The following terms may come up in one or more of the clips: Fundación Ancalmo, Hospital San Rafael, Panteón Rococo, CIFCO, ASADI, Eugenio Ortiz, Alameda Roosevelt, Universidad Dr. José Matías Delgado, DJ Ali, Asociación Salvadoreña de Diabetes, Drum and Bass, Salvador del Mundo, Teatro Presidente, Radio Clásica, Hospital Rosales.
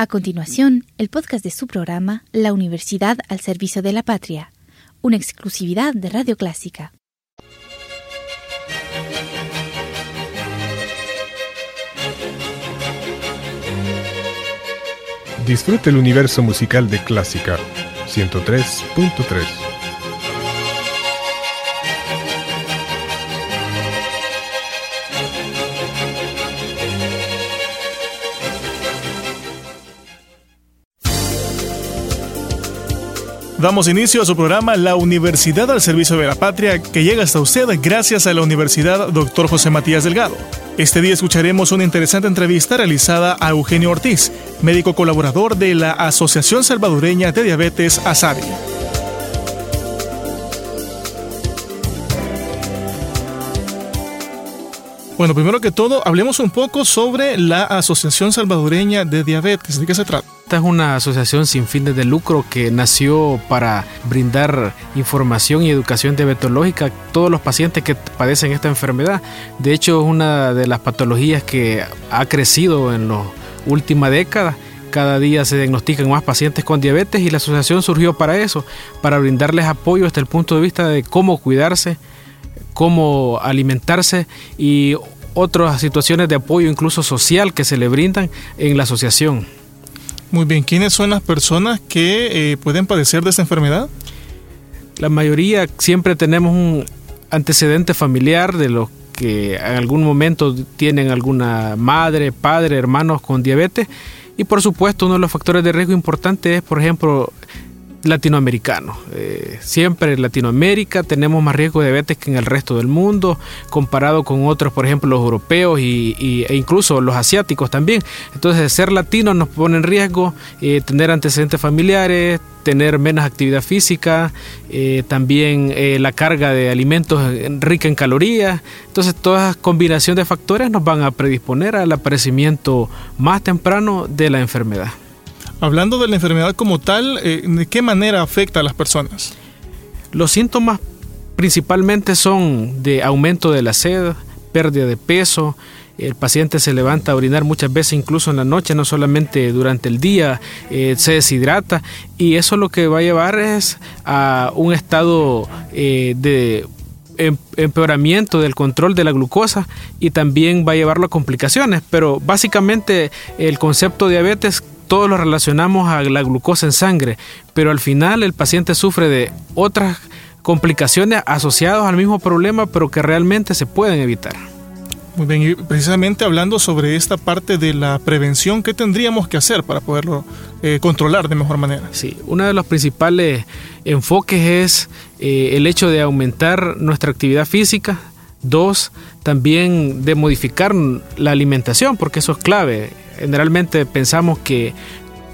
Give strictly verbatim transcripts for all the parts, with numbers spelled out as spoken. A continuación, el podcast de su programa La Universidad al Servicio de la Patria, una exclusividad de Radio Clásica. Disfrute el universo musical de Clásica ciento tres punto tres. Damos inicio a su programa La Universidad al Servicio de la Patria, que llega hasta usted gracias a la Universidad doctor José Matías Delgado. Este día escucharemos una interesante entrevista realizada a Eugenio Ortiz, médico colaborador de la Asociación Salvadoreña de Diabetes, ASADI. Bueno, primero que todo, hablemos un poco sobre la Asociación Salvadoreña de Diabetes. ¿De qué se trata? Esta es una asociación sin fines de lucro que nació para brindar información y educación diabetológica a todos los pacientes que padecen esta enfermedad. De hecho, es una de las patologías que ha crecido en la última década. Cada día se diagnostican más pacientes con diabetes y la asociación surgió para eso, para brindarles apoyo desde el punto de vista de cómo cuidarse, cómo alimentarse y otras situaciones de apoyo, incluso social, que se le brindan en la asociación. Muy bien, ¿quiénes son las personas que eh, pueden padecer de esta enfermedad? La mayoría siempre tenemos un antecedente familiar de los que en algún momento tienen alguna madre, padre, hermanos con diabetes. Y por supuesto, uno de los factores de riesgo importantes es, por ejemplo, latinoamericanos. Eh, siempre en Latinoamérica tenemos más riesgo de diabetes que en el resto del mundo, comparado con otros, por ejemplo, los europeos y, y, e incluso los asiáticos también. Entonces, ser latinos nos pone en riesgo eh, tener antecedentes familiares, tener menos actividad física, eh, también eh, la carga de alimentos rica en calorías. Entonces, todas combinación de factores nos van a predisponer al aparecimiento más temprano de la enfermedad. Hablando de la enfermedad como tal, ¿de qué manera afecta a las personas? Los síntomas principalmente son de aumento de la sed, pérdida de peso. El paciente se levanta a orinar muchas veces, incluso en la noche, no solamente durante el día, eh, se deshidrata. Y eso lo que va a llevar es a un estado eh, de empeoramiento del control de la glucosa y también va a llevarlo a complicaciones. Pero básicamente el concepto de diabetes todos lo relacionamos a la glucosa en sangre, pero al final el paciente sufre de otras complicaciones asociadas al mismo problema, pero que realmente se pueden evitar. Muy bien, y precisamente hablando sobre esta parte de la prevención, ¿qué tendríamos que hacer para poderlo eh, controlar de mejor manera? Sí, uno de los principales enfoques es eh, el hecho de aumentar nuestra actividad física. Dos, también de modificar la alimentación, porque eso es clave. Generalmente pensamos que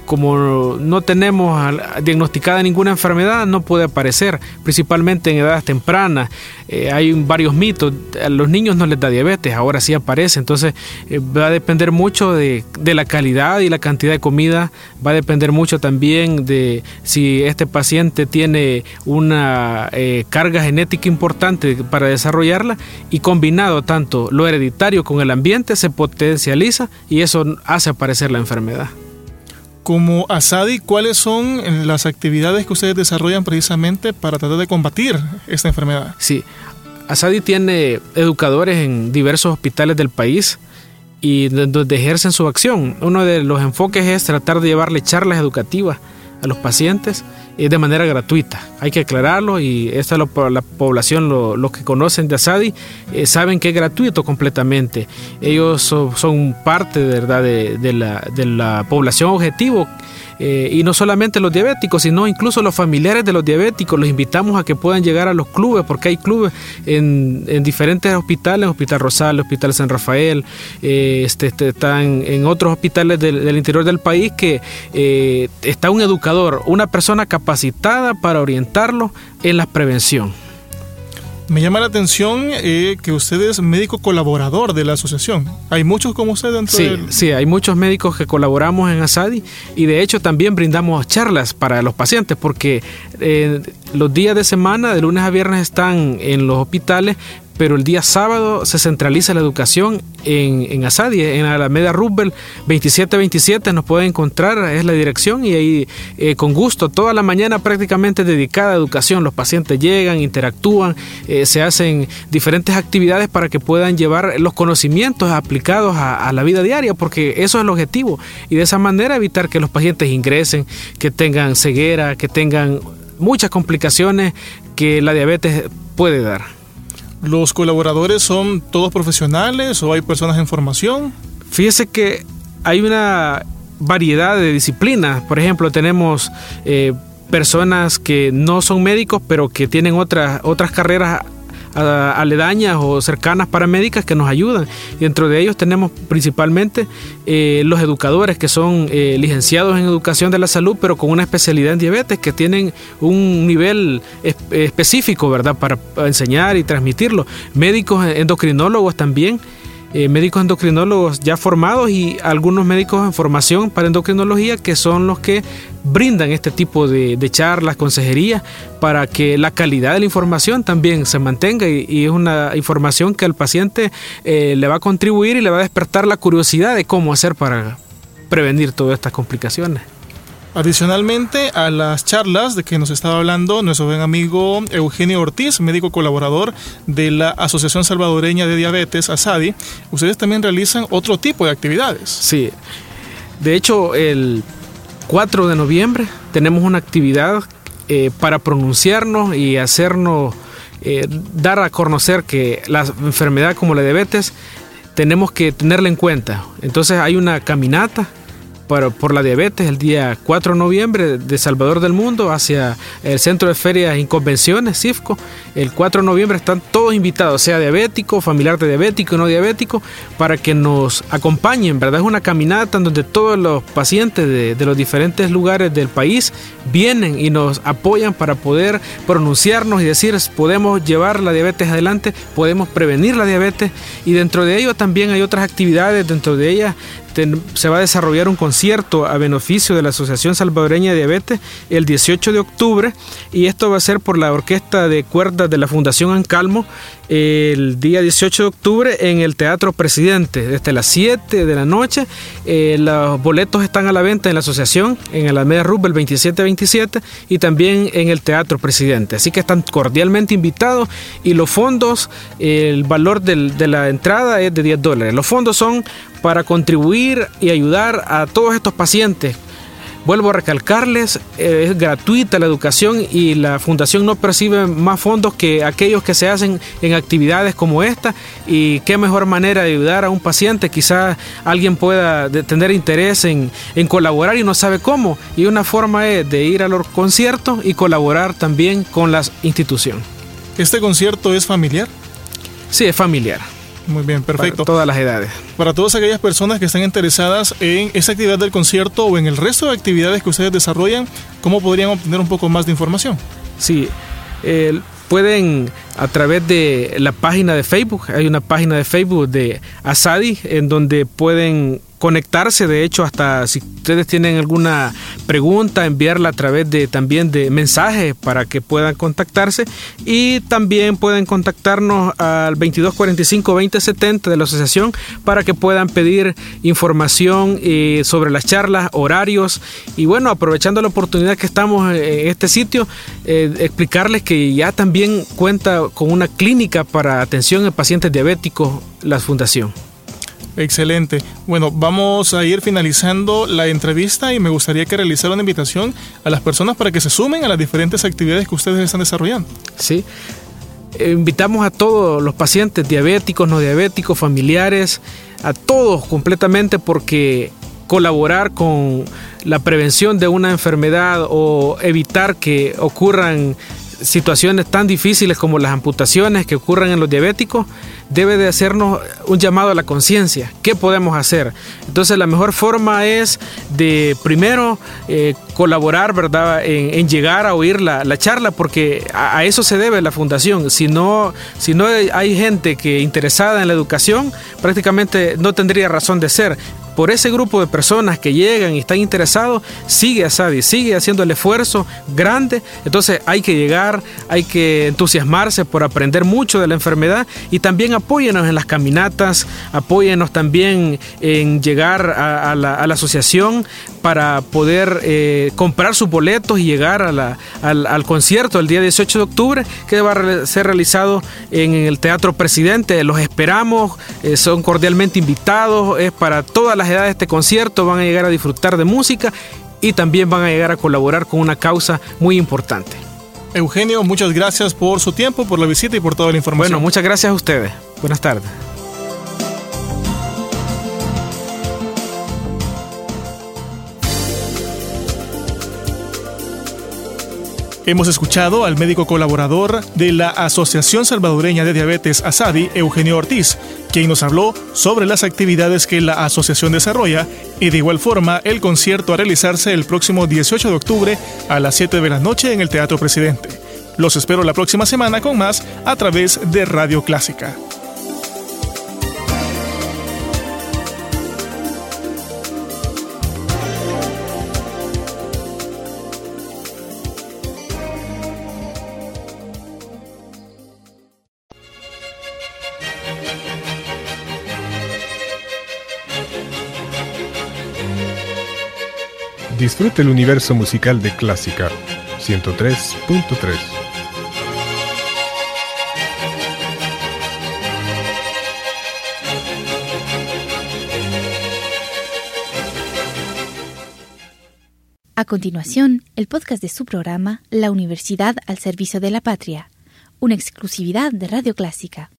como no tenemos diagnosticada ninguna enfermedad, no puede aparecer, principalmente en edades tempranas. Eh, hay varios mitos. A los niños no les da diabetes, ahora sí aparece. Entonces eh, va a depender mucho de, de la calidad y la cantidad de comida. Va a depender mucho también de si este paciente tiene una eh, carga genética importante para desarrollarla, y combinado tanto lo hereditario con el ambiente se potencializa y eso hace aparecer la enfermedad. Como ASADI, ¿cuáles son las actividades que ustedes desarrollan precisamente para tratar de combatir esta enfermedad? Sí, ASADI tiene educadores en diversos hospitales del país y donde ejercen su acción. Uno de los enfoques es tratar de llevarle charlas educativas a los pacientes de manera gratuita. Hay que aclararlo, y esta es la, la población, lo, los que conocen de ASADI, eh, saben que es gratuito completamente. Ellos so, son parte, ¿verdad?, de, de, la, de la población objetivo, eh, y no solamente los diabéticos, sino incluso los familiares de los diabéticos. Los invitamos a que puedan llegar a los clubes, porque hay clubes en, en diferentes hospitales, Hospital Rosales, Hospital San Rafael, eh, este, este, están en otros hospitales del, del interior del país, que eh, está un educador, una persona capaz capacitada para orientarlo en la prevención. Me llama la atención eh, que usted es médico colaborador de la asociación. ¿Hay muchos como usted dentro sí, del...? Sí, hay muchos médicos que colaboramos en ASADI, y de hecho también brindamos charlas para los pacientes, porque eh, los días de semana, de lunes a viernes, están en los hospitales pero el día sábado se centraliza la educación en, en Asadie, en Alameda Roosevelt, veintisiete veintisiete, nos pueden encontrar, es la dirección, y ahí eh, con gusto, toda la mañana prácticamente dedicada a educación, los pacientes llegan, interactúan, eh, se hacen diferentes actividades para que puedan llevar los conocimientos aplicados a, a la vida diaria, porque eso es el objetivo, y de esa manera evitar que los pacientes ingresen, que tengan ceguera, que tengan muchas complicaciones que la diabetes puede dar. ¿Los colaboradores son todos profesionales o hay personas en formación? Fíjese que hay una variedad de disciplinas. Por ejemplo, tenemos eh, personas que no son médicos, pero que tienen otras, otras carreras aledañas o cercanas, paramédicas, que nos ayudan. Dentro de ellos tenemos principalmente eh, los educadores, que son eh, licenciados en educación de la salud, pero con una especialidad en diabetes, que tienen un nivel espe- específico, ¿verdad?, para enseñar y transmitirlo. Médicos endocrinólogos también, eh, médicos endocrinólogos ya formados, y algunos médicos en formación para endocrinología, que son los que brindan este tipo de, de charlas, consejerías, para que la calidad de la información también se mantenga, y, y es una información que al paciente eh, le va a contribuir y le va a despertar la curiosidad de cómo hacer para prevenir todas estas complicaciones. Adicionalmente a las charlas de que nos estaba hablando nuestro buen amigo Eugenio Ortiz, médico colaborador de la Asociación Salvadoreña de Diabetes, ASADI, ustedes también realizan otro tipo de actividades. Sí, de hecho el cuatro de noviembre tenemos una actividad eh, para pronunciarnos y hacernos eh, dar a conocer que la enfermedad como la diabetes tenemos que tenerla en cuenta. Entonces hay una caminata para, por la diabetes el día cuatro de noviembre de Salvador del Mundo hacia el Centro de Ferias y Convenciones, CIFCO. El cuatro de noviembre están todos invitados, sea diabético, familiar de diabético, no diabético, para que nos acompañen, ¿verdad? Es una caminata en donde todos los pacientes de, de los diferentes lugares del país vienen y nos apoyan para poder pronunciarnos y decir, podemos llevar la diabetes adelante, podemos prevenir la diabetes, y dentro de ello también hay otras actividades. Dentro de ellas se va a desarrollar un concierto a beneficio de la Asociación Salvadoreña de Diabetes el dieciocho de octubre, y esto va a ser por la Orquesta de Cuerdas de la Fundación Ancalmo el día dieciocho de octubre en el Teatro Presidente, desde las siete de la noche. Eh, los boletos están a la venta en la asociación, en Alameda Roosevelt veintisiete veintisiete, y también en el Teatro Presidente, así que están cordialmente invitados. Y los fondos, el valor del, de la entrada es de diez dólares. Los fondos son para contribuir y ayudar a todos estos pacientes. Vuelvo a recalcarles, eh, es gratuita la educación y la fundación no percibe más fondos que aquellos que se hacen en actividades como esta, y qué mejor manera de ayudar a un paciente. Quizás alguien pueda tener interés en, en colaborar y no sabe cómo, y una forma es de ir a los conciertos y colaborar también con la institución. ¿Este concierto es familiar? Sí, es familiar. Muy bien, perfecto. Para todas las edades. Para todas aquellas personas que están interesadas en esa actividad del concierto o en el resto de actividades que ustedes desarrollan, ¿cómo podrían obtener un poco más de información? Sí, eh, pueden a través de la página de Facebook. Hay una página de Facebook de ASADI en donde pueden conectarse. De hecho, hasta si ustedes tienen alguna pregunta, enviarla a través de también de mensajes para que puedan contactarse, y también pueden contactarnos al veintidós cuarenta y cinco veinte setenta de la asociación para que puedan pedir información eh, sobre las charlas, horarios, y bueno, aprovechando la oportunidad que estamos en este sitio, eh, explicarles que ya también cuenta con una clínica para atención a pacientes diabéticos, la fundación. Excelente. Bueno, vamos a ir finalizando la entrevista y me gustaría que realizara una invitación a las personas para que se sumen a las diferentes actividades que ustedes están desarrollando. Sí. Invitamos a todos los pacientes, diabéticos, no diabéticos, familiares, a todos completamente, porque colaborar con la prevención de una enfermedad o evitar que ocurran situaciones tan difíciles como las amputaciones que ocurren en los diabéticos debe de hacernos un llamado a la conciencia. ¿Qué podemos hacer? Entonces la mejor forma es de primero eh, colaborar, ¿verdad?, en, en llegar a oír la, la charla, porque a, a eso se debe la fundación. Si no, si no hay gente que interesada en la educación, prácticamente no tendría razón de ser. por ese grupo de personas que llegan y están interesados, sigue Asadi, sigue haciendo el esfuerzo grande. Entonces hay que llegar, hay que entusiasmarse por aprender mucho de la enfermedad, y también apóyenos en las caminatas, apóyenos también en llegar a, a, la, a la asociación para poder eh, comprar sus boletos y llegar a la, al, al concierto el día dieciocho de octubre, que va a ser realizado en el Teatro Presidente. Los esperamos, eh, son cordialmente invitados, es para todas las edades este concierto, van a llegar a disfrutar de música y también van a llegar a colaborar con una causa muy importante. Eugenio, muchas gracias por su tiempo, por la visita y por toda la información. Bueno, muchas gracias a ustedes. Buenas tardes. Hemos escuchado al médico colaborador de la Asociación Salvadoreña de Diabetes, ASADI, Eugenio Ortiz, quien nos habló sobre las actividades que la asociación desarrolla y de igual forma el concierto a realizarse el próximo dieciocho de octubre a las siete de la noche en el Teatro Presidente. Los espero la próxima semana con más a través de Radio Clásica. Disfruta el universo musical de Clásica ciento tres punto tres. A continuación, el podcast de su programa La Universidad al Servicio de la Patria, una exclusividad de Radio Clásica.